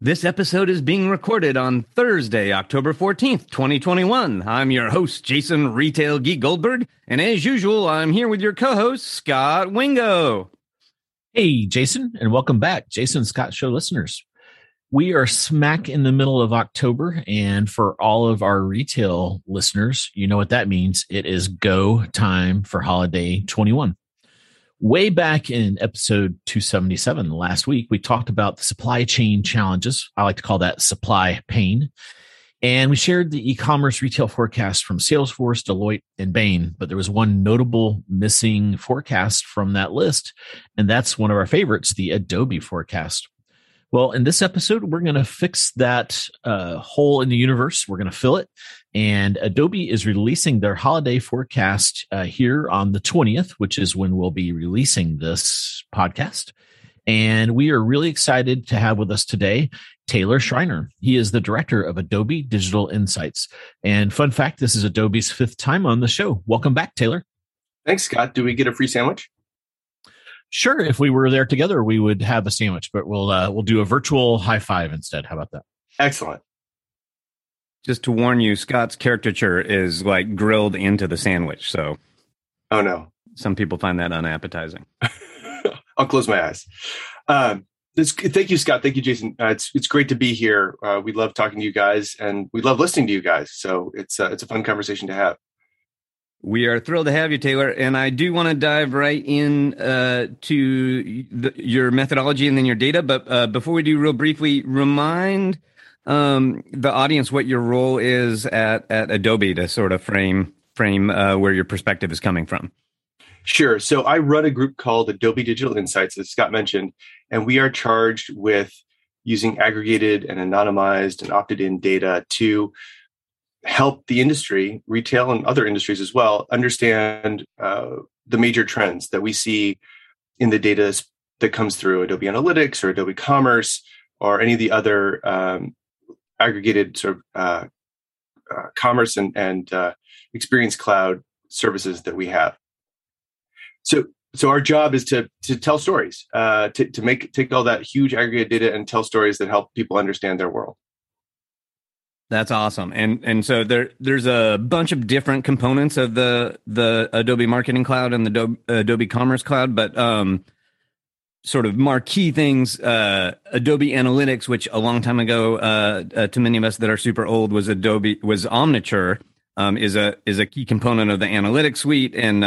This episode is being recorded on Thursday, October 14th, 2021. I'm your host, Jason Retail Geek Goldberg, and as usual, I'm here with your co-host, Scott Wingo. Hey, Jason, and welcome back, Jason Scott Show listeners. We are smack in the middle of October, and for all of our retail listeners, you know what that means. It is go time for holiday 21. Way back in episode 277 last week, we talked about the supply chain challenges. I like to call that supply pain. And we shared the e-commerce retail forecast from Salesforce, Deloitte, and Bain. But there was one notable missing forecast from that list, and that's one of our favorites, the Adobe forecast. Well, in this episode, we're going to fix that hole in the universe. We're going to fill it. And Adobe is releasing their holiday forecast here on the 20th, which is when we'll be releasing this podcast. And we are really excited to have with us today Taylor Schreiner. He is the director of Adobe Digital Insights. And fun fact, this is Adobe's fifth time on the show. Welcome back, Taylor. Thanks, Scott. Do we get a free sandwich? Sure. If we were there together, we would have a sandwich, but we'll do a virtual high five instead. How about that? Excellent. Just to warn you, Scott's caricature is like grilled into the sandwich. So, oh no, some people find that unappetizing. I'll close my eyes. Thank you, Scott. Thank you, Jason. It's great to be here. We love talking to you guys, and we love listening to you guys. So it's a fun conversation to have. We are thrilled to have you, Taylor. And I do want to dive right in to your methodology and then your data. But before we do, real briefly, remind the audience what your role is at Adobe to sort of frame where your perspective is coming from. Sure. So I run a group called Adobe Digital Insights, as Scott mentioned, and we are charged with using aggregated and anonymized and opted-in data to help the industry, retail and other industries as well, understand the major trends that we see in the data that comes through Adobe Analytics or Adobe Commerce or any of the other aggregated sort of commerce and experience cloud services that we have. So our job is to tell stories, to take all that huge aggregated data and tell stories that help people understand their world. That's awesome. And so there's a bunch of different components of the Adobe Marketing Cloud and the Adobe Commerce Cloud, but sort of marquee things, Adobe Analytics, which a long time ago, to many of us that are super old, was Omniture, is a key component of the analytics suite, and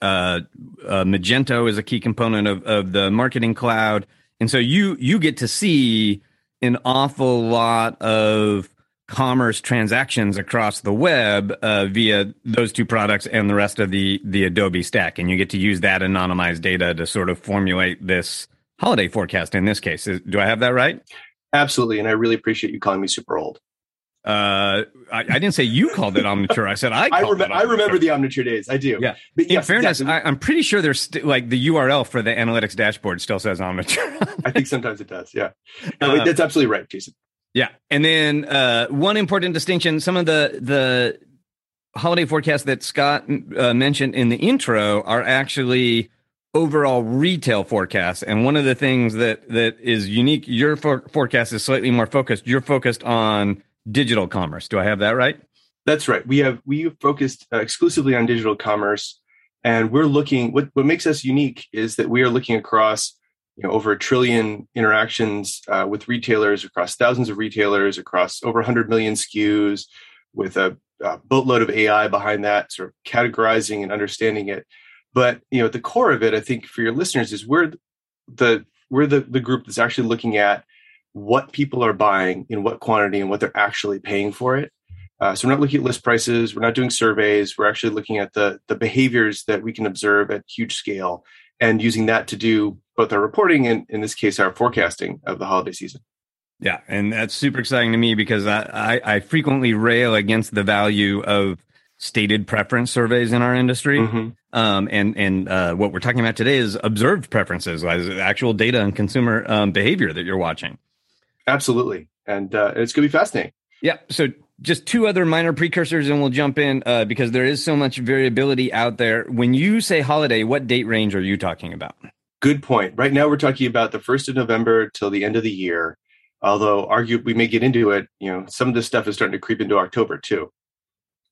Magento is a key component of the Marketing Cloud. And so you get to see an awful lot of commerce transactions across the web via those two products and the rest of the Adobe stack. And you get to use that anonymized data to sort of formulate this holiday forecast in this case. Do I have that right? Absolutely. And I really appreciate you calling me super old. I didn't say you called it Omniture. I said I called it Omniture. I remember the Omniture days. I do. Yeah. But yes, in fairness, exactly. I'm pretty sure there's like the URL for the analytics dashboard still says Omniture. I think sometimes it does. Yeah. No, that's absolutely right, Jason. Yeah. And then one important distinction, some of the holiday forecasts that Scott mentioned in the intro are actually overall retail forecasts. And one of the things that is unique, your forecast is slightly more focused. You're focused on digital commerce. Do I have that right? That's right. We have focused exclusively on digital commerce. And we're looking, what makes us unique is that we are looking across over 1 trillion interactions with retailers, across thousands of retailers, across over 100 million SKUs, with a boatload of AI behind that, sort of categorizing and understanding it. But at the core of it, I think for your listeners, is we're the group that's actually looking at what people are buying in what quantity and what they're actually paying for it. So we're not looking at list prices. We're not doing surveys. We're actually looking at the behaviors that we can observe at huge scale and using that to do both our reporting and, in this case, our forecasting of the holiday season. Yeah, and that's super exciting to me because I frequently rail against the value of stated preference surveys in our industry. Mm-hmm. And what we're talking about today is observed preferences, actual data and consumer behavior that you're watching. Absolutely. And it's going to be fascinating. Yeah. So just two other minor precursors and we'll jump in because there is so much variability out there. When you say holiday, what date range are you talking about? Good point. Right now, we're talking about the 1st of November till the end of the year. Although arguably we may get into it, you know, some of this stuff is starting to creep into October too.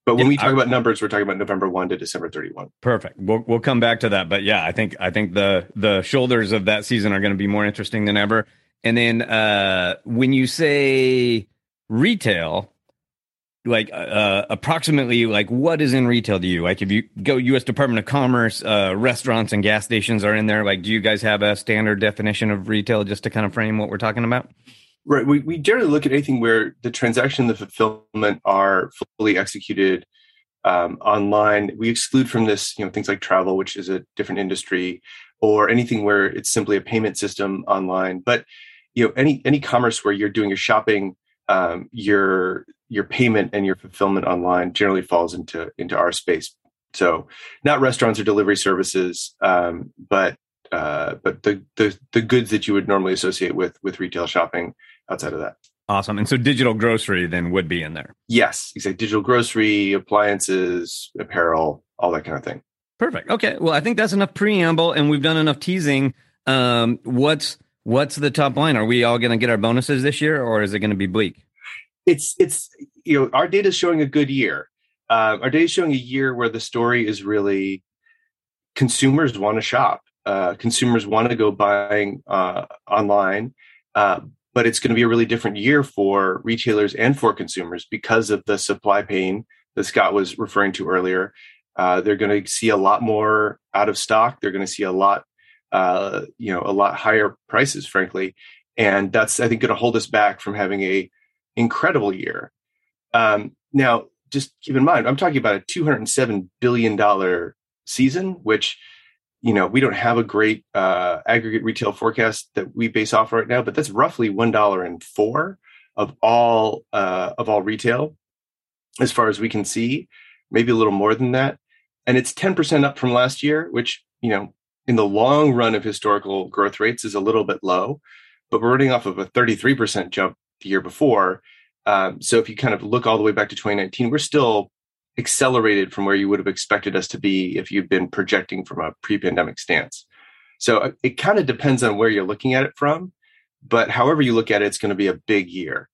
But when we talk about numbers, we're talking about November 1 to December 31. Perfect. We'll come back to that. But yeah, I think the shoulders of that season are going to be more interesting than ever. And then when you say retail, like approximately, like what is in retail to you? Like if you go U.S. Department of Commerce, restaurants and gas stations are in there. Like, do you guys have a standard definition of retail just to kind of frame what we're talking about? Right. We generally look at anything where the transaction and the fulfillment are fully executed online. We exclude from this, you know, things like travel, which is a different industry, or anything where it's simply a payment system online. But, you know, any commerce where you're doing your shopping, your payment and your fulfillment online generally falls into our space. So not restaurants or delivery services, but the goods that you would normally associate with retail shopping outside of that. Awesome. And so digital grocery then would be in there. Yes, exactly. Digital grocery, appliances, apparel, all that kind of thing. Perfect. Okay. Well, I think that's enough preamble and we've done enough teasing. What's the top line? Are we all going to get our bonuses this year or is it going to be bleak? It's you know, our data is showing a good year. Our data is showing a year where the story is really consumers want to shop. Consumers want to go buying online, but it's going to be a really different year for retailers and for consumers because of the supply pain that Scott was referring to earlier. They're going to see a lot more out of stock. They're going to see a lot higher prices, frankly, and that's, I think, going to hold us back from having an incredible year. Now, just keep in mind, I'm talking about a $207 billion season, which, you know, we don't have a great aggregate retail forecast that we base off right now, but that's roughly $1.04 of all retail, as far as we can see, maybe a little more than that. And it's 10% up from last year, which, you know, in the long run of historical growth rates is a little bit low, but we're running off of a 33% jump the year before. So if you kind of look all the way back to 2019, we're still accelerated from where you would have expected us to be if you've been projecting from a pre-pandemic stance. So it kind of depends on where you're looking at it from, but however you look at it, it's going to be a big year.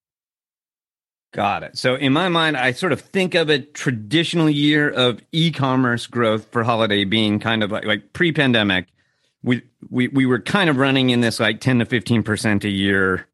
Got it. So in my mind, I sort of think of a traditional year of e-commerce growth for holiday being kind of like pre-pandemic. We were kind of running in this like 10 to 15% a year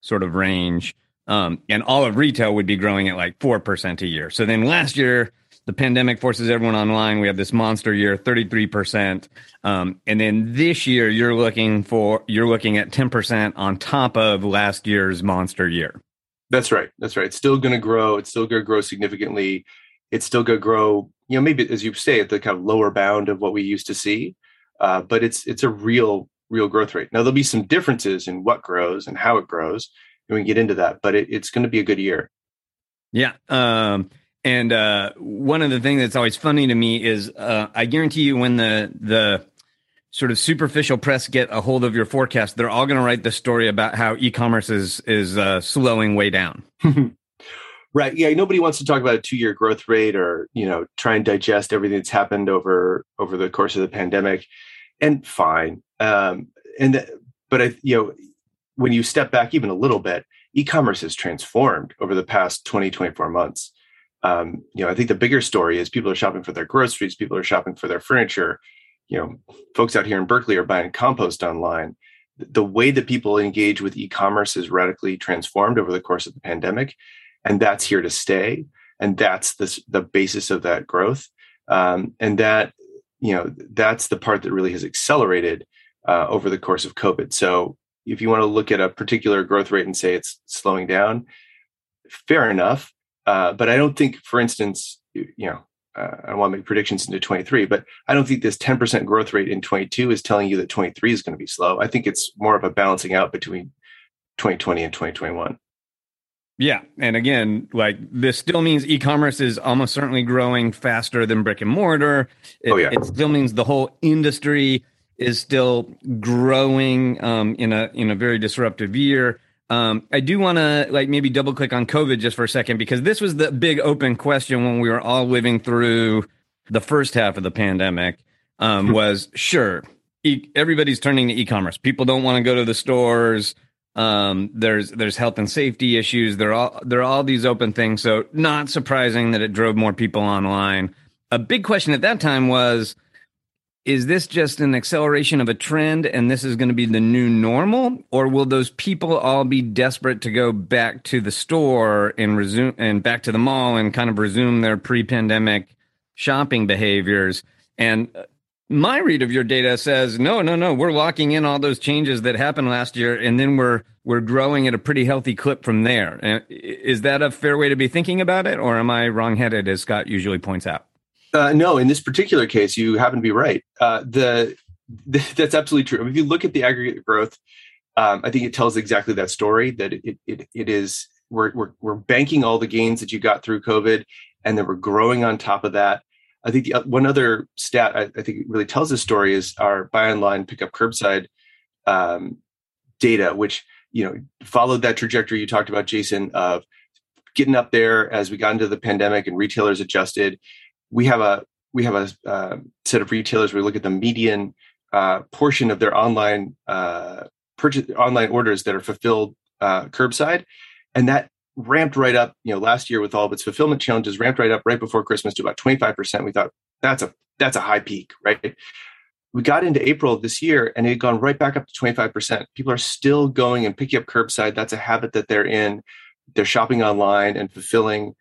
sort of range. And all of retail would be growing at like 4% a year. So then last year, the pandemic forces everyone online. We have this monster year, 33%. And then this year, you're looking at 10% on top of last year's monster year. That's right. It's still going to grow. It's still going to grow significantly. It's still going to grow, you know, maybe as you say, at the kind of lower bound of what we used to see. But it's a real growth rate. Now, there'll be some differences in what grows and how it grows. And we can get into that, but it's going to be a good year. Yeah. And one of the things that's always funny to me is I guarantee you when the sort of superficial press get a hold of your forecast, they're all going to write the story about how e-commerce is slowing way down. Right. Yeah. Nobody wants to talk about a 2-year growth rate or, you know, try and digest everything that's happened over the course of the pandemic. And fine. But when you step back even a little bit, e-commerce has transformed over the past 20, 24 months. I think the bigger story is people are shopping for their groceries, people are shopping for their furniture. You know, folks out here in Berkeley are buying compost online. The way that people engage with e-commerce has radically transformed over the course of the pandemic, and that's here to stay. And that's the basis of that growth. And that, you know, that's the part that really has accelerated over the course of COVID. So, if you want to look at a particular growth rate and say it's slowing down, fair enough. But I don't think, for instance, I don't want to make predictions into 23, but I don't think this 10% growth rate in 22 is telling you that 23 is going to be slow. I think it's more of a balancing out between 2020 and 2021. Yeah. And again, like this still means e-commerce is almost certainly growing faster than brick and mortar. It still means the whole industry is still growing in a very disruptive year. I do want to like maybe double click on COVID just for a second, because this was the big open question when we were all living through the first half of the pandemic, was sure, everybody's turning to e-commerce. People don't want to go to the stores. There's health and safety issues. There are all these open things. So not surprising that it drove more people online. A big question at that time was, is this just an acceleration of a trend and this is going to be the new normal? Or will those people all be desperate to go back to the store and resume and back to the mall and kind of resume their pre-pandemic shopping behaviors? And my read of your data says, no, we're locking in all those changes that happened last year, and then we're growing at a pretty healthy clip from there. And is that a fair way to be thinking about it, or am I wrong-headed, as Scott usually points out? No, in this particular case, you happen to be right. That's absolutely true. I mean, if you look at the aggregate growth, I think it tells exactly that story, that it is, we're banking all the gains that you got through COVID, and then we're growing on top of that. I think one other stat I think really tells this story is our buy online, pick up curbside data, which followed that trajectory you talked about, Jason, of getting up there as we got into the pandemic and retailers adjusted. We have a set of retailers where we look at the median portion of their online orders that are fulfilled curbside, and that ramped right up, last year with all of its fulfillment challenges, ramped right up right before Christmas to about 25%. We thought that's a high peak, right? We got into April of this year and it had gone right back up to 25%. People are still going and picking up curbside. That's a habit that they're in. They're shopping online and fulfilling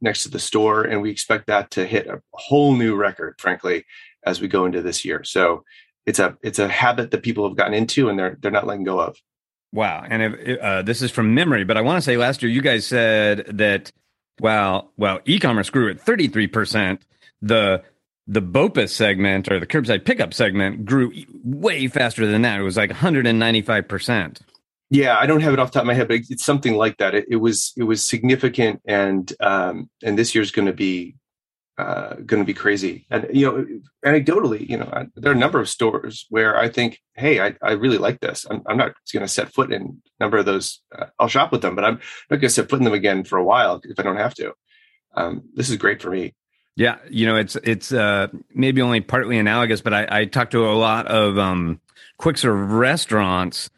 next to the store. And we expect that to hit a whole new record, frankly, as we go into this year. So it's a habit that people have gotten into and they're not letting go of. Wow. And if this is from memory, but I want to say last year, you guys said that, well, e-commerce grew at 33%. The BOPUS segment, or the curbside pickup segment, grew way faster than that. It was like 195%. Yeah, I don't have it off the top of my head, but it's something like that. It was significant, and this year's going to be crazy. And anecdotally, there are a number of stores where I think, hey, I really like this. I'm not going to set foot in a number of those. I'll shop with them, but I'm not going to set foot in them again for a while if I don't have to. This is great for me. Yeah, it's maybe only partly analogous, but I talked to a lot of quick serve restaurants,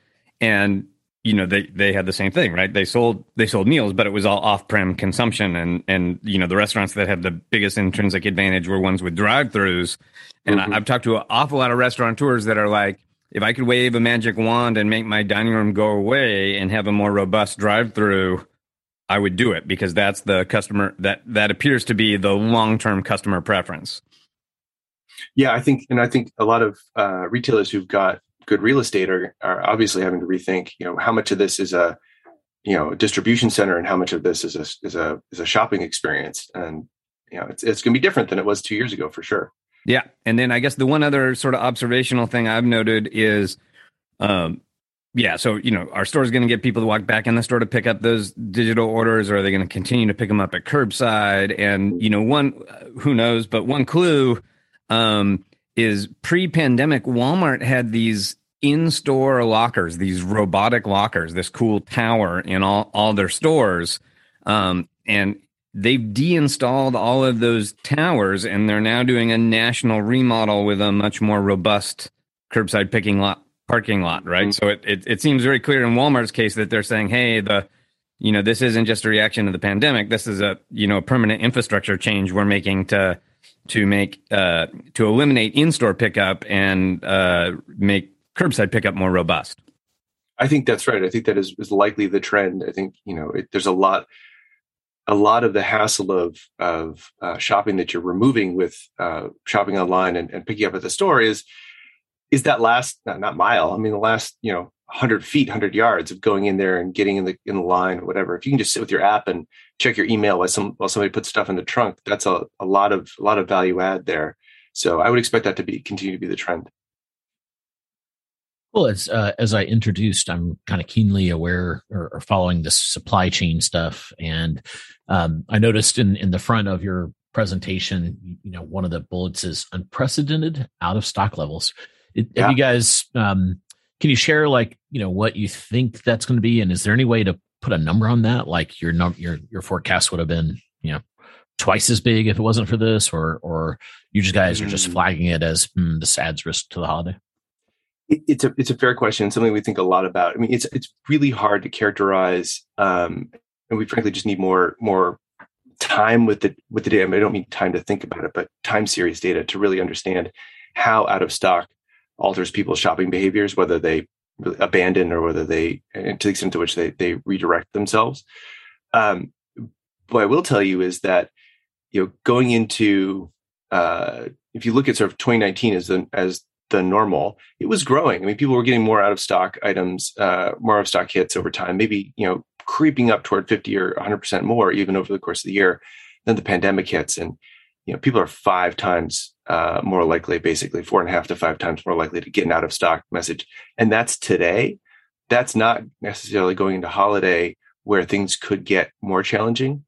and they had the same thing, right? They sold meals, but it was all off-prem consumption. And the restaurants that had the biggest intrinsic advantage were ones with drive-thrus. And I've talked to an awful lot of restaurateurs that are like, if I could wave a magic wand and make my dining room go away and have a more robust drive-thru, I would do it, because that's the customer that appears to be the long-term customer preference. Yeah, I think a lot of retailers who've got good real estate are obviously having to rethink, how much of this is a, distribution center and how much of this is a shopping experience. And, it's going to be different than it was 2 years ago for sure. Yeah. And then I guess the one other sort of observational thing I've noted is, our store is going to get people to walk back in the store to pick up those digital orders, or are they going to continue to pick them up at curbside? And, who knows, but one clue, is pre-pandemic Walmart had these in-store lockers, these robotic lockers, this cool tower in all their stores. And they've de-installed all of those towers, and they're now doing a national remodel with a much more robust curbside parking lot, right? Mm-hmm. So it seems very clear in Walmart's case that they're saying, hey, this isn't just a reaction to the pandemic. This is a permanent infrastructure change we're making to eliminate in-store pickup and make curbside pickup more robust. I think that's right. I think that is likely the trend. I think, there's a lot of the hassle of shopping that you're removing with shopping online and picking up at the store is that last, not mile. I mean, the last, 100 feet, 100 yards of going in there and getting in the line or whatever. If you can just sit with your app and check your email while somebody puts stuff in the trunk, that's a lot of value add there. So I would expect that to continue to be the trend. Well, as I introduced, I'm kind of keenly aware or following this supply chain stuff. And I noticed in the front of your presentation, you know, one of the bullets is unprecedented out of stock levels. Have you guys, can you share like, you know, what you think that's going to be? And is there any way to put a number on that? Like your forecast would have been, you know, twice as big if it wasn't for this, or you just guys are just flagging it as this adds risk to the holiday? It's a fair question. Something we think a lot about. I mean, it's really hard to characterize, and we frankly just need more time with the data. I mean, I don't mean time to think about it, but time series data to really understand how out of stock alters people's shopping behaviors, whether they really abandon or whether they, to the extent to which they redirect themselves. What I will tell you is that, you know, going into if you look at sort of 2019 as the normal, it was growing. I mean, people were getting more out of stock items, more out of stock hits over time, maybe, you know, creeping up toward 50 or 100% more even over the course of the year. Then the pandemic hits and, you know, people are 5 times more likely, basically 4.5 to 5 times more likely to get an out of stock message. And that's today. That's not necessarily going into holiday where things could get more challenging.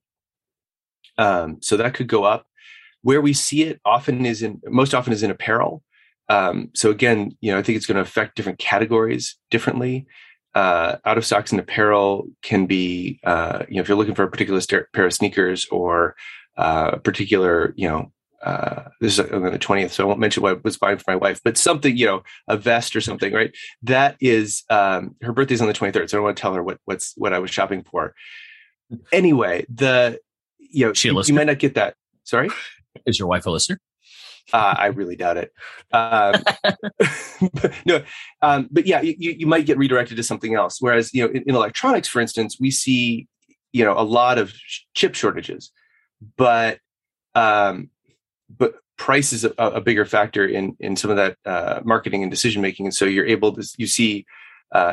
So that could go up. Where we see it most often is in apparel. So again, you know, I think it's going to affect different categories differently. Out of stocks in apparel can be, you know, if you're looking for a particular pair of sneakers or a particular, you know, this is on the 20th, so I won't mention what I was buying for my wife, but something, you know, a vest or something, right? That is, her birthday's on the 23rd, so I don't want to tell her what I was shopping for. Anyway, you know, you might not get that. Sorry? Is your wife a listener? I really doubt it. But yeah, you might get redirected to something else. Whereas, you know, in electronics, for instance, we see, you know, a lot of chip shortages, but price is a bigger factor in some of that marketing and decision making. And so you're able to see,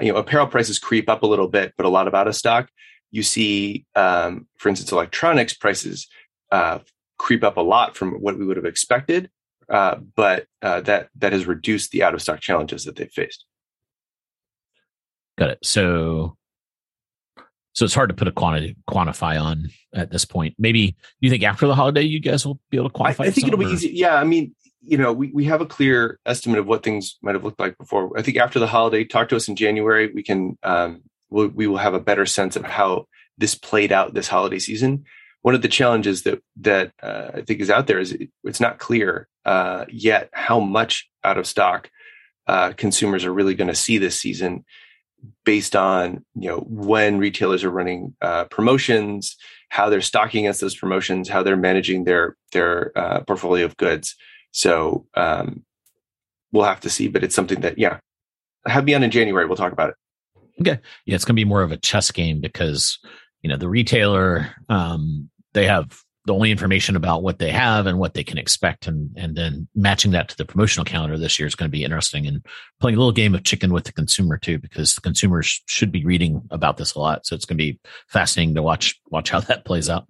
you know, apparel prices creep up a little bit, but a lot of out of stock. You see, for instance, electronics prices creep up a lot from what we would have expected. But that has reduced the out of stock challenges that they've faced. Got it. So it's hard to put a quantify on at this point. Maybe you think after the holiday, you guys will be able to quantify. I think it'll be easy. Yeah, I mean, you know, we have a clear estimate of what things might have looked like before. I think after the holiday, talk to us in January. We can we will have a better sense of how this played out this holiday season. One of the challenges that I think is out there is it's not clear yet how much out of stock consumers are really going to see this season, based on, you know, when retailers are running promotions, how they're stocking against those promotions, how they're managing their portfolio of goods. So we'll have to see, but it's something that, yeah, have me on in January. We'll talk about it. Okay, yeah, it's going to be more of a chess game because, you know, the retailer, they have the only information about what they have and what they can expect. And then matching that to the promotional calendar this year is going to be interesting, and playing a little game of chicken with the consumer too, because the consumers should be reading about this a lot. So it's going to be fascinating to watch how that plays out.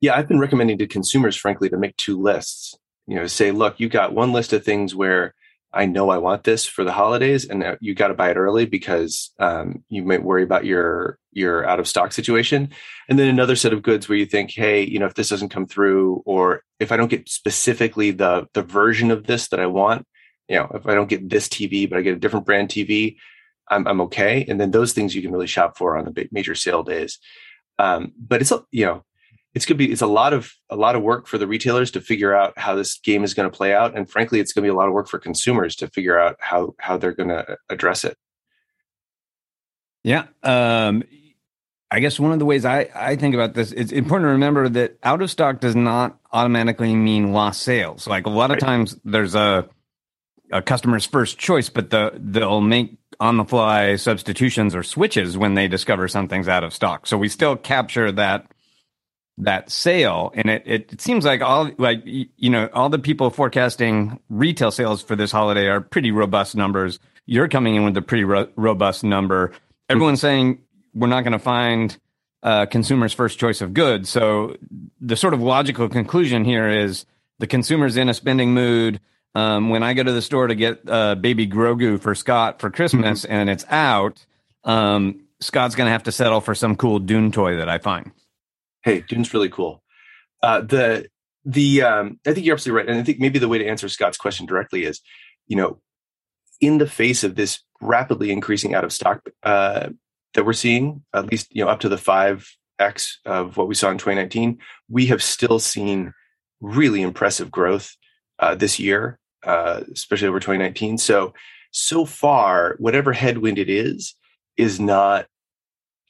Yeah. I've been recommending to consumers, frankly, to make 2 lists, you know, say, look, you got one list of things where I know I want this for the holidays, and you got to buy it early because you might worry about your out of stock situation. And then another set of goods where you think, hey, you know, if this doesn't come through, or if I don't get specifically the version of this that I want, you know, if I don't get this TV, but I get a different brand TV, I'm okay. And then those things you can really shop for on the big major sale days. But it's, you know, it's a lot of work for the retailers to figure out how this game is going to play out, and frankly, it's going to be a lot of work for consumers to figure out how they're going to address it. Yeah, I guess one of the ways I think about this, it's important to remember that out of stock does not automatically mean lost sales. Like a lot of times, there's a customer's first choice, but they'll make on the fly substitutions or switches when they discover something's out of stock. So we still capture that sale, and it seems like all the people forecasting retail sales for this holiday are pretty robust numbers. You're coming in with a pretty robust number. Everyone's saying we're not going to find consumers' first choice of goods. So the sort of logical conclusion here is the consumer's in a spending mood. When I go to the store to get baby Grogu for Scott for Christmas and it's out, Scott's going to have to settle for some cool Dune toy that I find. Hey, Dune's really cool. I think you're absolutely right. And I think maybe the way to answer Scott's question directly is, you know, in the face of this rapidly increasing out of stock that we're seeing, at least, you know, up to the 5x of what we saw in 2019, we have still seen really impressive growth this year, especially over 2019. So far, whatever headwind it is not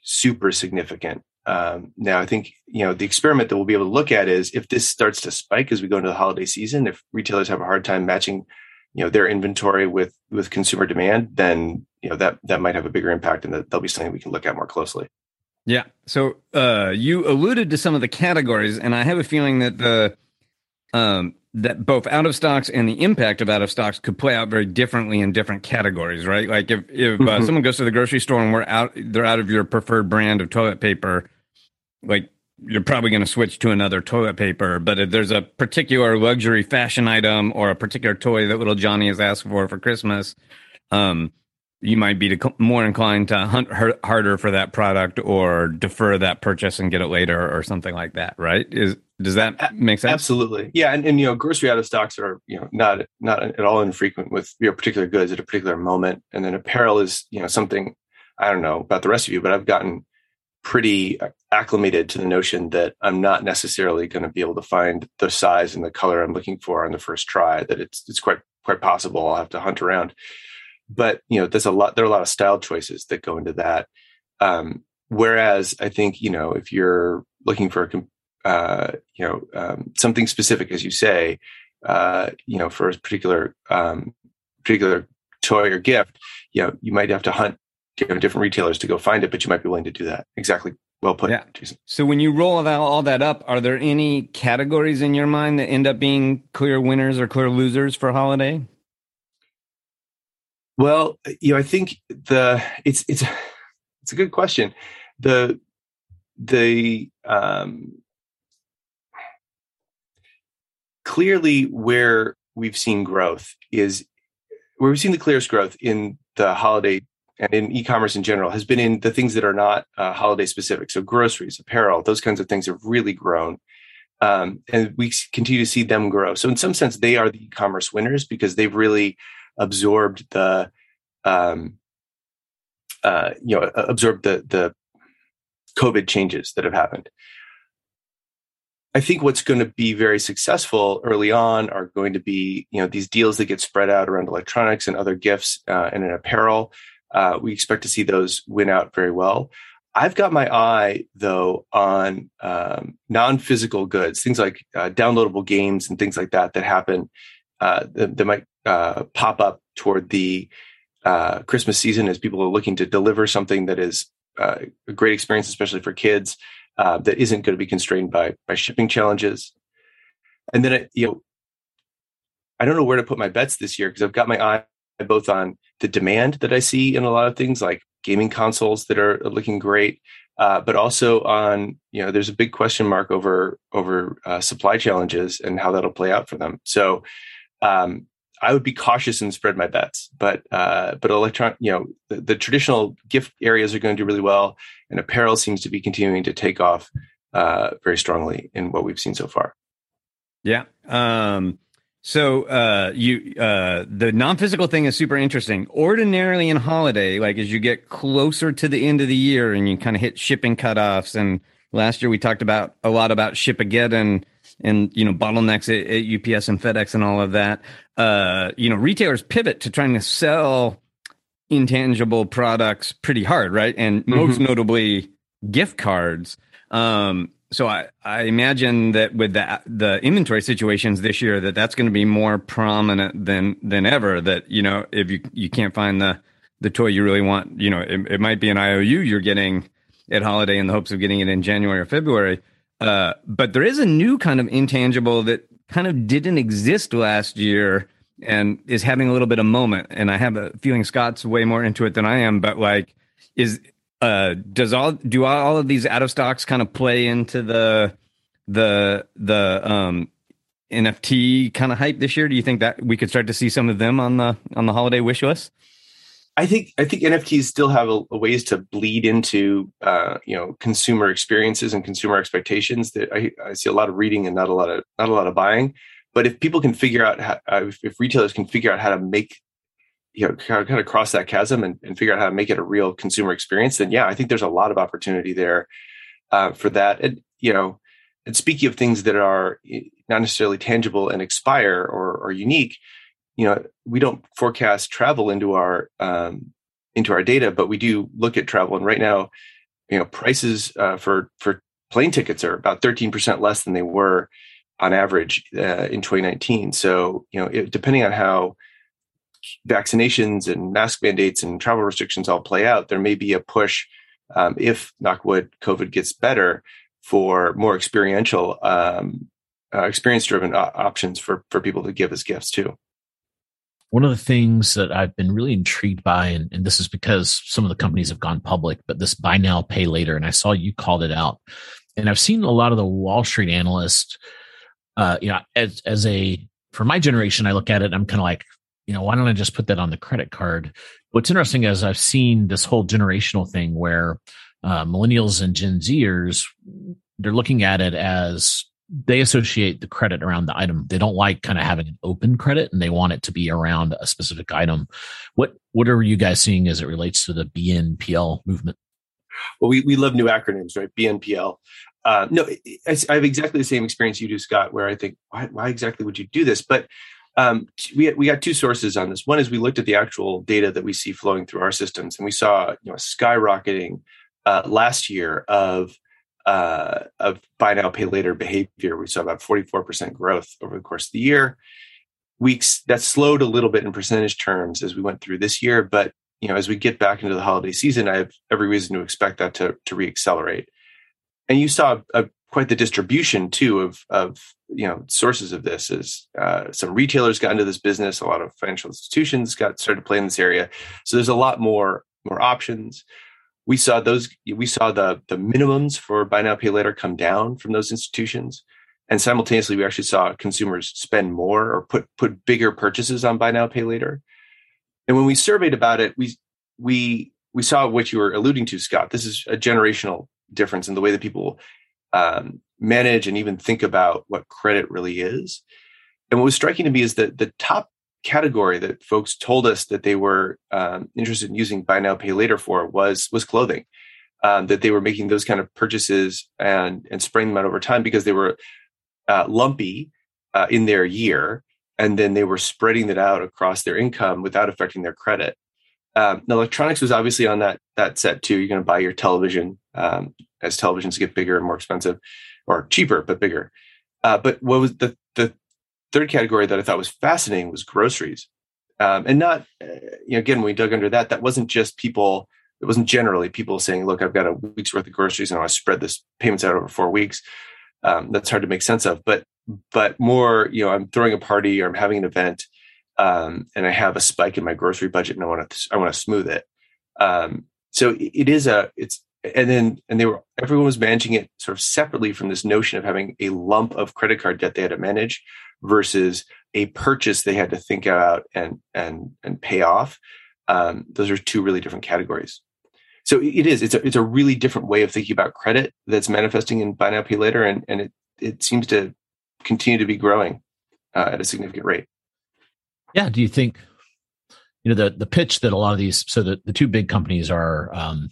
super significant. Now, I think, you know, the experiment that we'll be able to look at is if this starts to spike as we go into the holiday season, if retailers have a hard time matching, you know, their inventory with consumer demand, then, you know, that might have a bigger impact, and that'll be something we can look at more closely. Yeah. So you alluded to some of the categories, and I have a feeling that that both out of stocks and the impact of out of stocks could play out very differently in different categories, right? Like if someone goes to the grocery store and they're out of your preferred brand of toilet paper, like you're probably going to switch to another toilet paper. But if there's a particular luxury fashion item or a particular toy that little Johnny has asked for Christmas, you might be more inclined to hunt harder for that product or defer that purchase and get it later or something like that, right? Does that make sense? Absolutely. Yeah. And you know, grocery out of stocks are, you know, not at all infrequent with your particular goods at a particular moment. And then apparel is, you know, something, I don't know about the rest of you, but I've gotten pretty acclimated to the notion that I'm not necessarily going to be able to find the size and the color I'm looking for on the first try, that it's quite possible I'll have to hunt around. But, you know, there are a lot of style choices that go into that. Whereas I think, you know, if you're looking for something specific, as you say, you know, for a particular toy or gift, you know, you might have to hunt, you know, different retailers to go find it, but you might be willing to do that. Exactly. Well put, yeah. Jason. So when you roll all that up, are there any categories in your mind that end up being clear winners or clear losers for holiday? Well, you know, I think it's a good question. Clearly where we've seen growth is where we've seen the clearest growth in the holiday and in e-commerce in general has been in the things that are not holiday specific. So groceries, apparel, those kinds of things have really grown. And we continue to see them grow. So in some sense, they are the e-commerce winners because they've really absorbed the COVID changes that have happened. I think what's going to be very successful early on are going to be, you know, these deals that get spread out around electronics and other gifts and in apparel. We expect to see those win out very well. I've got my eye, though, on non-physical goods, things like downloadable games and things like that happen that might pop up toward the Christmas season as people are looking to deliver something that is a great experience, especially for kids, that isn't going to be constrained by shipping challenges. And then, I don't know where to put my bets this year because I've got my eye both on the demand that I see in a lot of things like gaming consoles that are looking great, but also on, you know, there's a big question mark over supply challenges and how that'll play out for them. So I would be cautious and spread my bets, but the traditional gift areas are going to do really well, and apparel seems to be continuing to take off very strongly in what we've seen so far. Yeah. So the non-physical thing is super interesting. Ordinarily in holiday, like as you get closer to the end of the year and you kind of hit shipping cutoffs, and last year we talked about a lot about Shipageddon and, you know, bottlenecks at UPS and FedEx and all of that. You know, retailers pivot to trying to sell intangible products pretty hard, right? And most notably gift cards. So I imagine that with the inventory situations this year, that's going to be more prominent than ever, that, you know, if you can't find the toy you really want, you know, it might be an IOU you're getting at holiday in the hopes of getting it in January or February. But there is a new kind of intangible that kind of didn't exist last year and is having a little bit of moment. And I have a feeling Scott's way more into it than I am, but like do all of these out of stocks kind of play into the NFT kind of hype this year? Do you think that we could start to see some of them on the holiday wish list? I think NFTs still have a ways to bleed into consumer experiences and consumer expectations. That I see a lot of reading and not a lot of buying. But if people can figure out how, if retailers can figure out how to make, kind of cross that chasm and figure out how to make it a real consumer experience, then yeah, I think there's a lot of opportunity there for that. And speaking of things that are not necessarily tangible and expire or unique, we don't forecast travel into our data, but we do look at travel. And right now, prices for plane tickets are about 13% less than they were on average in 2019. So, depending on how vaccinations and mask mandates and travel restrictions all play out, there may be a push if, knock wood, COVID gets better, for more experiential, experience-driven options for people to give as gifts too. One of the things that I've been really intrigued by, and this is because some of the companies have gone public, but this buy now, pay later, and I saw you called it out. And I've seen a lot of the Wall Street analysts, for my generation, I look at it and I'm kind of like, why don't I just put that on the credit card? What's interesting is I've seen this whole generational thing where millennials and Gen Zers, they're looking at it as they associate the credit around the item. They don't like kind of having an open credit, and they want it to be around a specific item. What are you guys seeing as it relates to the BNPL movement? Well, we love new acronyms, right? BNPL. No, I have exactly the same experience you do, Scott, where I think, why exactly would you do this? But we got two sources on this. One is we looked at the actual data that we see flowing through our systems, and we saw skyrocketing last year of buy now, pay later behavior. We saw about 44% growth over the course of the year. That slowed a little bit in percentage terms as we went through this year. But, as we get back into the holiday season, I have every reason to expect that to reaccelerate. And you saw quite the distribution too of sources of this. As some retailers got into this business, a lot of financial institutions started to play in this area. So there's a lot more options. We saw the minimums for buy now, pay later come down from those institutions. And simultaneously, we actually saw consumers spend more or put bigger purchases on buy now, pay later. And when we surveyed about it, we saw what you were alluding to, Scott. This is a generational difference in the way that people manage and even think about what credit really is. And what was striking to me is that the top category that folks told us that they were interested in using buy now, pay later for was clothing, that they were making those kind of purchases and spreading them out over time because they were lumpy in their year, and then they were spreading that out across their income without affecting their credit. Now, electronics was obviously on that set too. You're going to buy your television as televisions get bigger and more expensive, or cheaper but bigger. But what was the third category that I thought was fascinating was groceries. And not, again, when we dug under that, it wasn't generally people saying, look, I've got a week's worth of groceries and I spread this payments out over 4 weeks. That's hard to make sense of, but more, I'm throwing a party or I'm having an event and I have a spike in my grocery budget and I want to smooth it. Everyone was managing it sort of separately from this notion of having a lump of credit card debt they had to manage versus a purchase they had to think about and pay off. Those are two really different categories. So it's a really different way of thinking about credit that's manifesting in buy now, pay later. And it seems to continue to be growing at a significant rate. Yeah. Do you think, the pitch that a lot of these, so the two big companies are,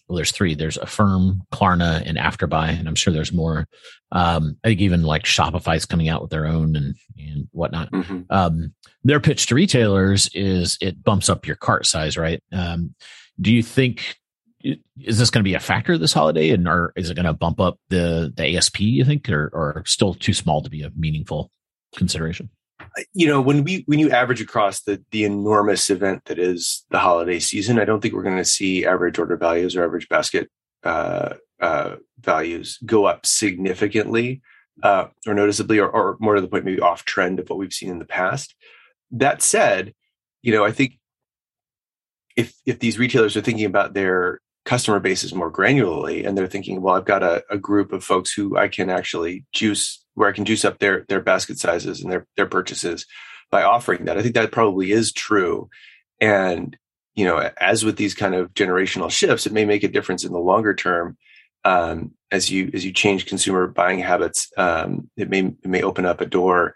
there's three, there's Affirm, Klarna, and Afterbuy, and I'm sure there's more. I think even like Shopify is coming out with their own and whatnot. Mm-hmm. Their pitch to retailers is it bumps up your cart size, right? Do you think, is this going to be a factor this holiday, or is it going to bump up the ASP, you think, or still too small to be a meaningful consideration? When you average across the enormous event that is the holiday season, I don't think we're going to see average order values or average basket values go up significantly or noticeably, or more to the point, maybe off trend of what we've seen in the past. That said, I think if these retailers are thinking about their customer bases more granularly, and they're thinking, well, I've got a group of folks who I can actually juice where I can juice up their basket sizes and their purchases by offering that. I think that probably is true. And, you know, as with these kind of generational shifts, it may make a difference in the longer term. As you change consumer buying habits, it may open up a door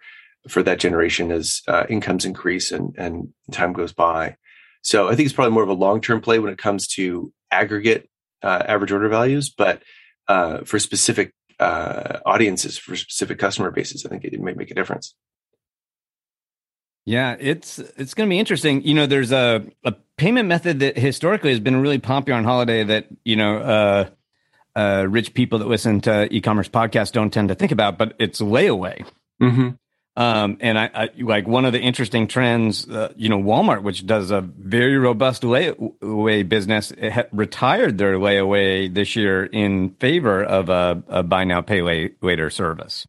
for that generation as incomes increase and time goes by. So I think it's probably more of a long-term play when it comes to aggregate average order values, but for specific audiences, for specific customer bases, I think it may make a difference. Yeah, it's going to be interesting. You know, there's a payment method that historically has been really popular on holiday that, you know, rich people that listen to e-commerce podcasts don't tend to think about, but it's layaway. Mm-hmm. And I like one of the interesting trends, you know, Walmart, which does a very robust layaway business, retired their layaway this year in favor of a buy now, pay later service.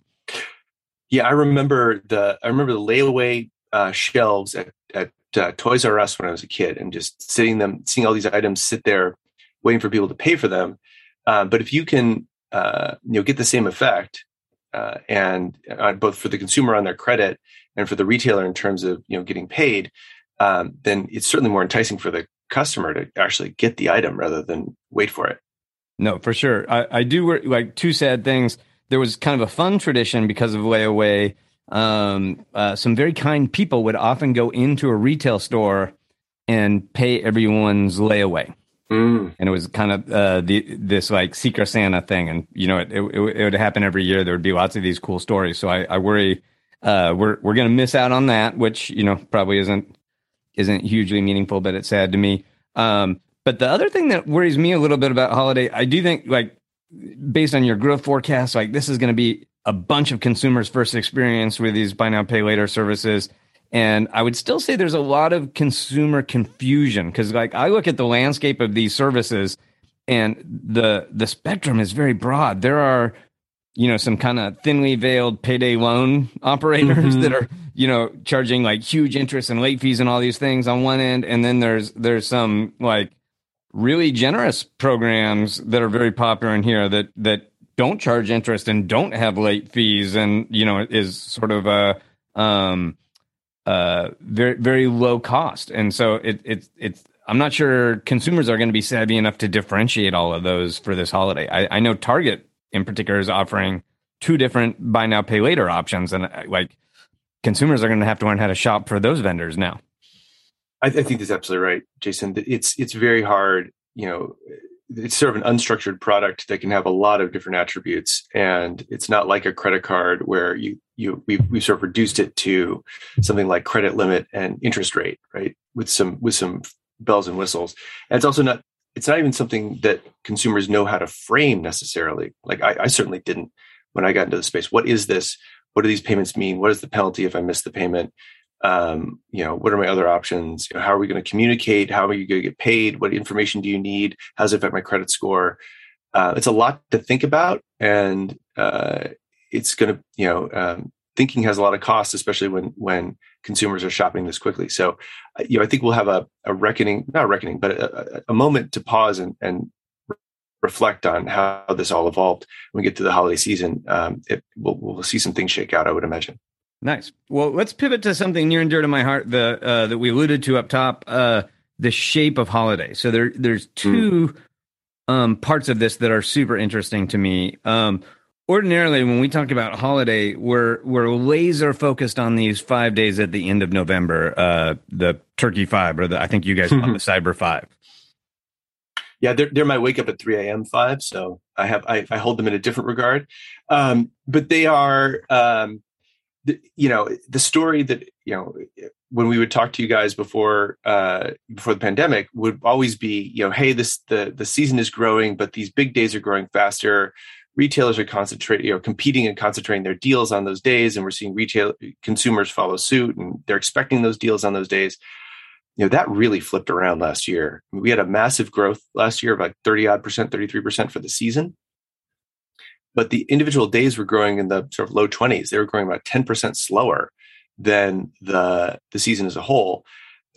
Yeah, I remember the layaway shelves at Toys R Us when I was a kid, and just seeing all these items sit there, waiting for people to pay for them. But if you can, you know, get the same effect. And both for the consumer on their credit and for the retailer in terms of, you know, getting paid, then it's certainly more enticing for the customer to actually get the item rather than wait for it. No, for sure. I do work, like, two sad things. There was kind of a fun tradition because of layaway. Some very kind people would often go into a retail store and pay everyone's layaway. Mm. And it was kind of this like Secret Santa thing. And, you know, it would happen every year. There would be lots of these cool stories. So I worry we're going to miss out on that, which, you know, probably isn't hugely meaningful, but it's sad to me. But the other thing that worries me a little bit about holiday, I do think, like, based on your growth forecast, like, this is going to be a bunch of consumers' first experience with these buy now, pay later services. And I would still say there's a lot of consumer confusion because, like, I look at the landscape of these services and the spectrum is very broad. There are, you know, some kind of thinly veiled payday loan operators that are, you know, charging like huge interest and late fees and all these things on one end. And then there's some like really generous programs that are very popular in here that don't charge interest and don't have late fees. And, you know, is sort of very, very low cost. And so it's I'm not sure consumers are going to be savvy enough to differentiate all of those for this holiday. I know Target in particular is offering 2 different buy now, pay later options. And, like, consumers are going to have to learn how to shop for those vendors now. I think that's absolutely right, Jason. It's very hard, you know, it's sort of an unstructured product that can have a lot of different attributes, and it's not like a credit card where we've sort of reduced it to something like credit limit and interest rate, right? With some bells and whistles. And it's also not even something that consumers know how to frame necessarily. Like, I certainly didn't when I got into the space. What is this? What do these payments mean? What is the penalty if I miss the payment? You know, what are my other options? You know, how are we going to communicate? How are you going to get paid? What information do you need? How's it affect my credit score? It's a lot to think about, and it's going to, you know, thinking has a lot of costs, especially when consumers are shopping this quickly. So, you know, I think we'll have a moment to pause and reflect on how this all evolved. When we get to the holiday season, we'll see some things shake out, I would imagine. Nice. Well, let's pivot to something near and dear to my heart, that we alluded to up top, the shape of holiday. So there's 2 parts of this that are super interesting to me. Ordinarily, when we talk about holiday, we're laser focused on these 5 days at the end of November, the Turkey 5, or I think you guys call the Cyber 5. Yeah, they're my wake up at 3 a.m. 5, so I hold them in a different regard, but they are. You know, the story that, you know, when we would talk to you guys before the pandemic would always be, you know, hey, the season is growing, but these big days are growing faster. Retailers are competing and concentrating their deals on those days, and we're seeing retail consumers follow suit, and they're expecting those deals on those days. You know, that really flipped around last year. We had a massive growth last year of like 30-odd%, 33% for the season. But the individual days were growing in the sort of low 20s. They were growing about 10% slower than the season as a whole.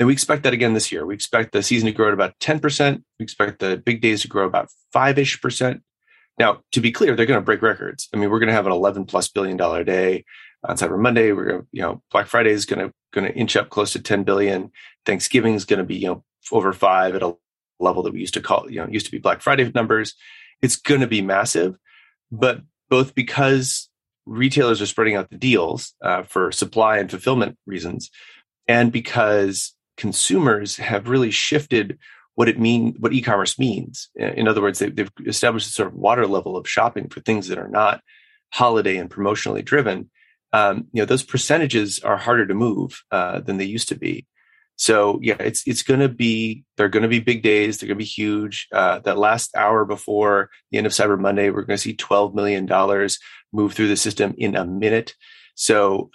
And we expect that again this year. We expect the season to grow at about 10%. We expect the big days to grow about 5-ish percent. Now, to be clear, they're going to break records. I mean, we're going to have an $11+ billion day on Cyber Monday. We're going to, you know, Black Friday is going to inch up close to 10 billion. Thanksgiving is going to be, you know, over 5 at a level that we used to call, you know, used to be Black Friday numbers. It's going to be massive, but both because retailers are spreading out the deals for supply and fulfillment reasons, and because consumers have really shifted what e-commerce means. In other words, they've established a sort of water level of shopping for things that are not holiday and promotionally driven. You know, those percentages are harder to move than they used to be. So yeah, they're going to be big days. They're going to be huge. That last hour before the end of Cyber Monday, we're going to see $12 million move through the system in a minute. So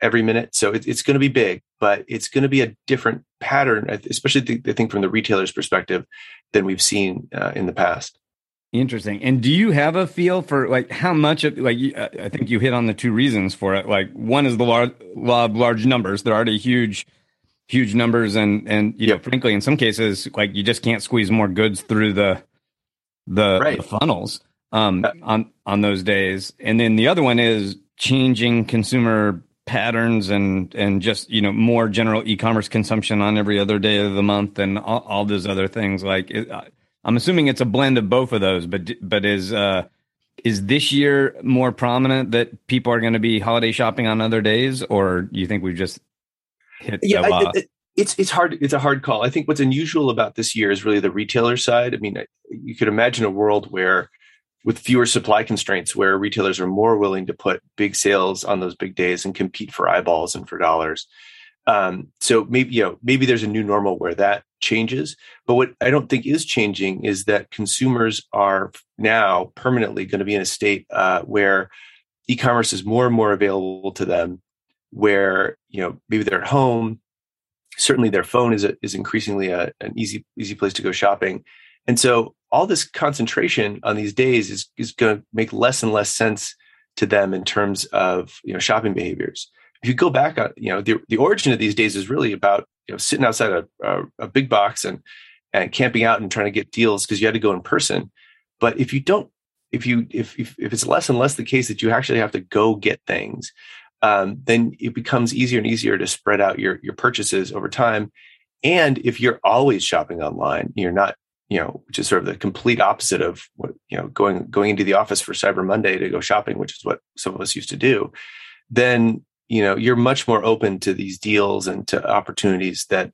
every minute. So it's going to be big, but it's going to be a different pattern, especially I think from the retailer's perspective, than we've seen in the past. Interesting. And do you have a feel for like how much of like, I think you hit on the two reasons for it. Like one is the law of large numbers. They're already huge numbers. And you know, frankly, in some cases, like you just can't squeeze more goods through the funnels on those days. And then the other one is changing consumer patterns and just, you know, more general e-commerce consumption on every other day of the month and all those other things. Like I'm assuming it's a blend of both of those, but is this year more prominent that people are going to be holiday shopping on other days, or do you think we've just hit the wall? It's hard. It's a hard call. I think what's unusual about this year is really the retailer side. I mean, you could imagine a world where, with fewer supply constraints, where retailers are more willing to put big sales on those big days and compete for eyeballs and for dollars. So maybe there's a new normal where that changes. But what I don't think is changing is that consumers are now permanently going to be in a state where e-commerce is more and more available to them, where, you know, maybe they're at home. Certainly their phone is increasingly an easy place to go shopping. And so all this concentration on these days is going to make less and less sense to them in terms of, you know, shopping behaviors. If you go back on, you know, the origin of these days is really about, you know, sitting outside a big box and camping out and trying to get deals because you had to go in person. But if it's less and less the case that you actually have to go get things, then it becomes easier and easier to spread out your purchases over time. And if you're always shopping online, you're not, you know, which is sort of the complete opposite of what, you know, going into the office for Cyber Monday to go shopping, which is what some of us used to do, then, you know, you're much more open to these deals and to opportunities that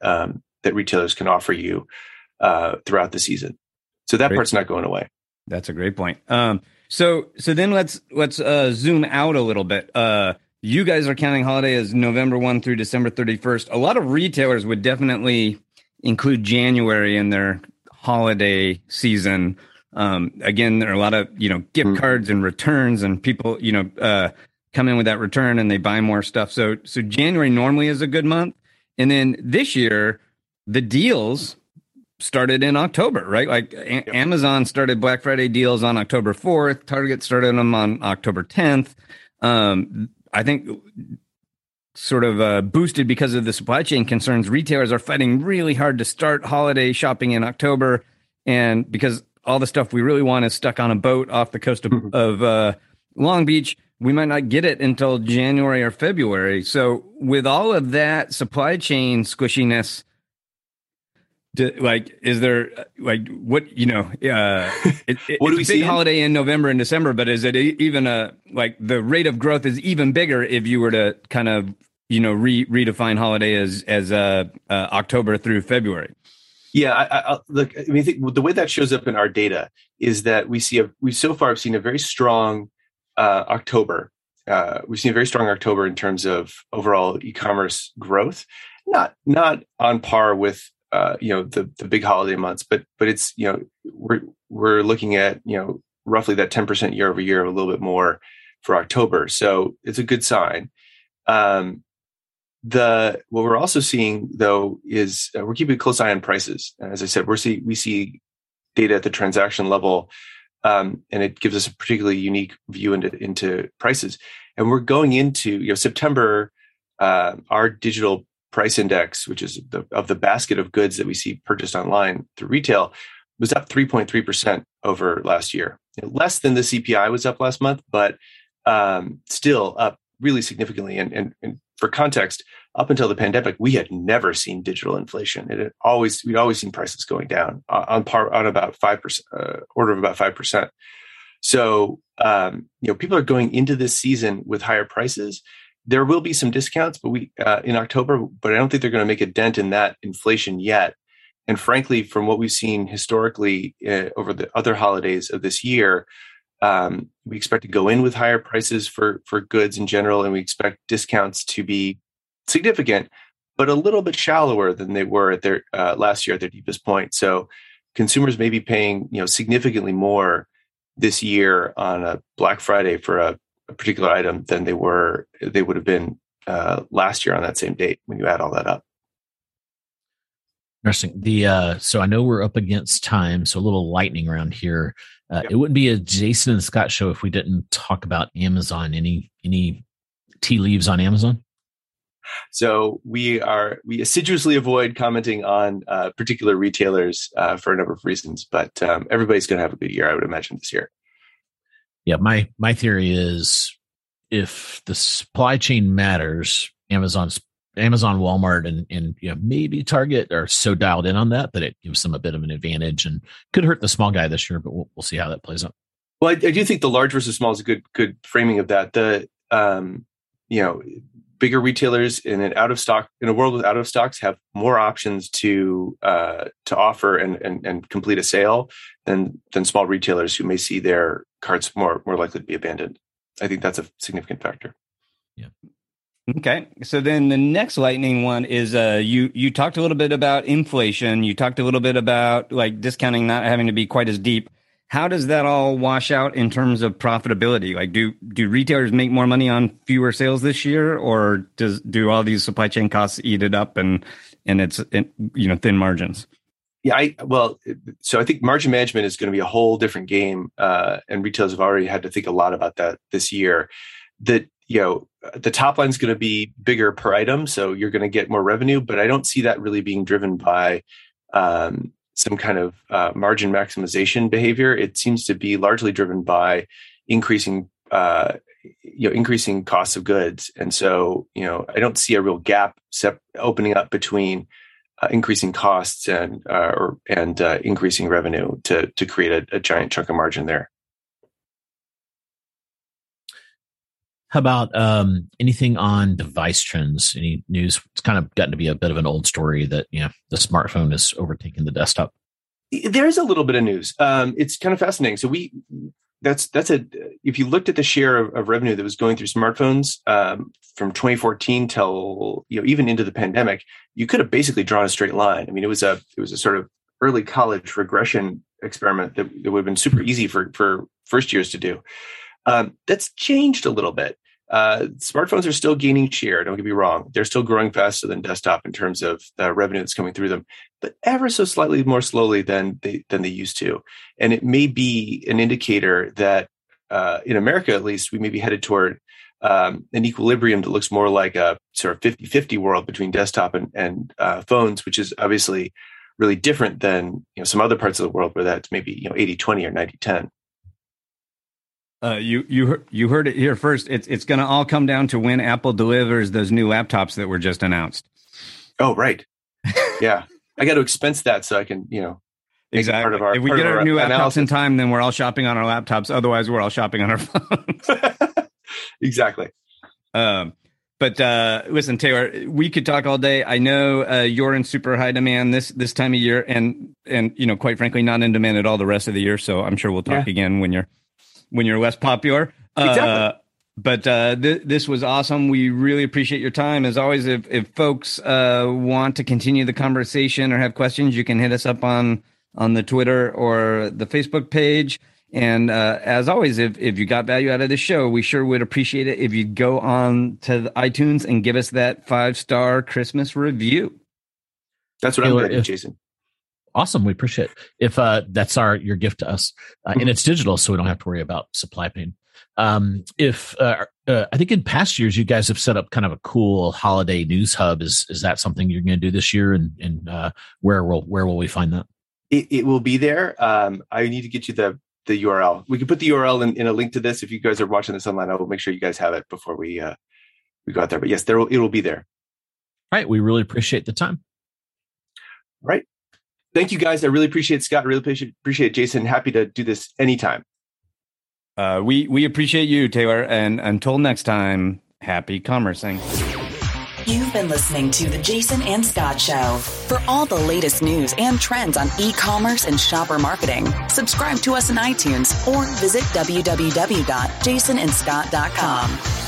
retailers can offer you throughout the season. So that part's not going away. That's a great point. So then let's zoom out a little bit. You guys are counting holiday as November 1 through December 31st. A lot of retailers would definitely include January in their holiday season. Again, there are a lot of, you know, gift cards and returns, and people, you know, come in with that return and they buy more stuff. So January normally is a good month. And then this year, the deals started in October, right? Like Amazon started Black Friday deals on October 4th. Target started them on October 10th. I think sort of boosted because of the supply chain concerns, retailers are fighting really hard to start holiday shopping in October. And because all the stuff we really want is stuck on a boat off the coast of Long Beach, we might not get it until January or February. So with all of that supply chain squishiness, is there like what, you know, what do we see? Holiday in November and December, but is it even like the rate of growth is even bigger if you were to kind of, you know, redefine holiday as October through February? Yeah, look, I mean, I think the way that shows up in our data is that we've so far seen a very strong October. We've seen a very strong October in terms of overall e-commerce growth, not on par with the big holiday months, but it's, you know, we're looking at, you know, roughly that 10% year over year, a little bit more for October. So it's a good sign. What we're also seeing though is we're keeping a close eye on prices. As I said, we see data at the transaction level, and it gives us a particularly unique view into prices. And we're going into, you know, September, our digital price index, which is of the basket of goods that we see purchased online through retail, was up 3.3% over last year. less than the CPI was up last month, but still up really significantly. And for context, up until the pandemic, we had never seen digital inflation. It had always, we'd always seen prices going down on par on about 5%, order of about 5%. So, people are going into this season with higher prices. There will be some discounts, but in October, but I don't think they're going to make a dent in that inflation yet. And frankly, from what we've seen historically over the other holidays of this year, we expect to go in with higher prices for goods in general, and we expect discounts to be significant, but a little bit shallower than they were at their last year at their deepest point. So consumers may be paying significantly more this year on a Black Friday for a particular item than they would have been last year on that same date when you add all that up. Interesting. So I know we're up against time, so a little lightning round here. Yep. It wouldn't be a Jason and Scott show if we didn't talk about Amazon. Any tea leaves on Amazon? So we assiduously avoid commenting on particular retailers for a number of reasons, but everybody's going to have a good year, I would imagine, this year. Yeah, my theory is if the supply chain matters, Amazon, Walmart, and maybe Target are so dialed in on that that it gives them a bit of an advantage and could hurt the small guy this year, but we'll see how that plays out. Well, I do think the large versus small is a good framing of that. The bigger retailers in a world with out of stocks have more options to offer and complete a sale than small retailers who may see their carts more likely to be abandoned. I think that's a significant factor. Yeah. Okay, so then the next lightning one is you talked a little bit about inflation. You talked a little bit about like discounting not having to be quite as deep. How does that all wash out in terms of profitability? Like, do retailers make more money on fewer sales this year, or do all these supply chain costs eat it up and it's thin margins? Yeah, so I think margin management is going to be a whole different game, and retailers have already had to think a lot about that this year. The top line is going to be bigger per item, so you're going to get more revenue, but I don't see that really being driven by some kind of margin maximization behavior. It seems to be largely driven by increasing costs of goods. And so, I don't see a real gap opening up between increasing costs and increasing revenue to create a giant chunk of margin there. How about anything on device trends? Any news? It's kind of gotten to be a bit of an old story that the smartphone is overtaking the desktop. There's a little bit of news. It's kind of fascinating. So if you looked at the share of revenue that was going through smartphones from 2014 till even into the pandemic, you could have basically drawn a straight line. I mean, it was a sort of early college regression experiment that would have been super easy for first years to do. That's changed a little bit. Smartphones are still gaining share. Don't get me wrong; they're still growing faster than desktop in terms of the revenue that's coming through them, but ever so slightly more slowly than they used to. And it may be an indicator that, in America at least, we may be headed toward an equilibrium that looks more like a sort of 50-50 world between desktop and phones, which is obviously really different than some other parts of the world where that's maybe 80-20 or 90-10. You heard it here first. It's going to all come down to when Apple delivers those new laptops that were just announced. Oh, right. Yeah. I got to expense that so I can, exactly. Part of our, if we get our new laptops in time, then we're all shopping on our laptops. Otherwise, we're all shopping on our phones. Exactly. But listen, Taylor, we could talk all day. I know you're in super high demand this time of year and quite frankly, not in demand at all the rest of the year. So I'm sure we'll talk again when you're less popular. Exactly. But this was awesome. We really appreciate your time. As always, if folks want to continue the conversation or have questions, you can hit us up on the Twitter or the Facebook page. And as always, if you got value out of this show, we sure would appreciate it if you'd go on to the iTunes and give us that 5-star Christmas review. That's what I'm going to do, Jason. Awesome. We appreciate it. If that's your gift to us, and it's digital, so we don't have to worry about supply pain. I think in past years, you guys have set up kind of a cool holiday news hub. Is that something you're going to do this year? And where will we find that? It will be there. I need to get you the the URL. We can put the URL in a link to this. If you guys are watching this online, I will make sure you guys have it before we go out there. But yes, it will be there. All right. We really appreciate the time. All right. Thank you, guys. I really appreciate Scott. I really appreciate Jason. Happy to do this anytime. We appreciate you, Taylor. And until next time, happy commercing. You've been listening to the Jason and Scott Show. For all the latest news and trends on e-commerce and shopper marketing, subscribe to us on iTunes or visit www.jasonandscot.com.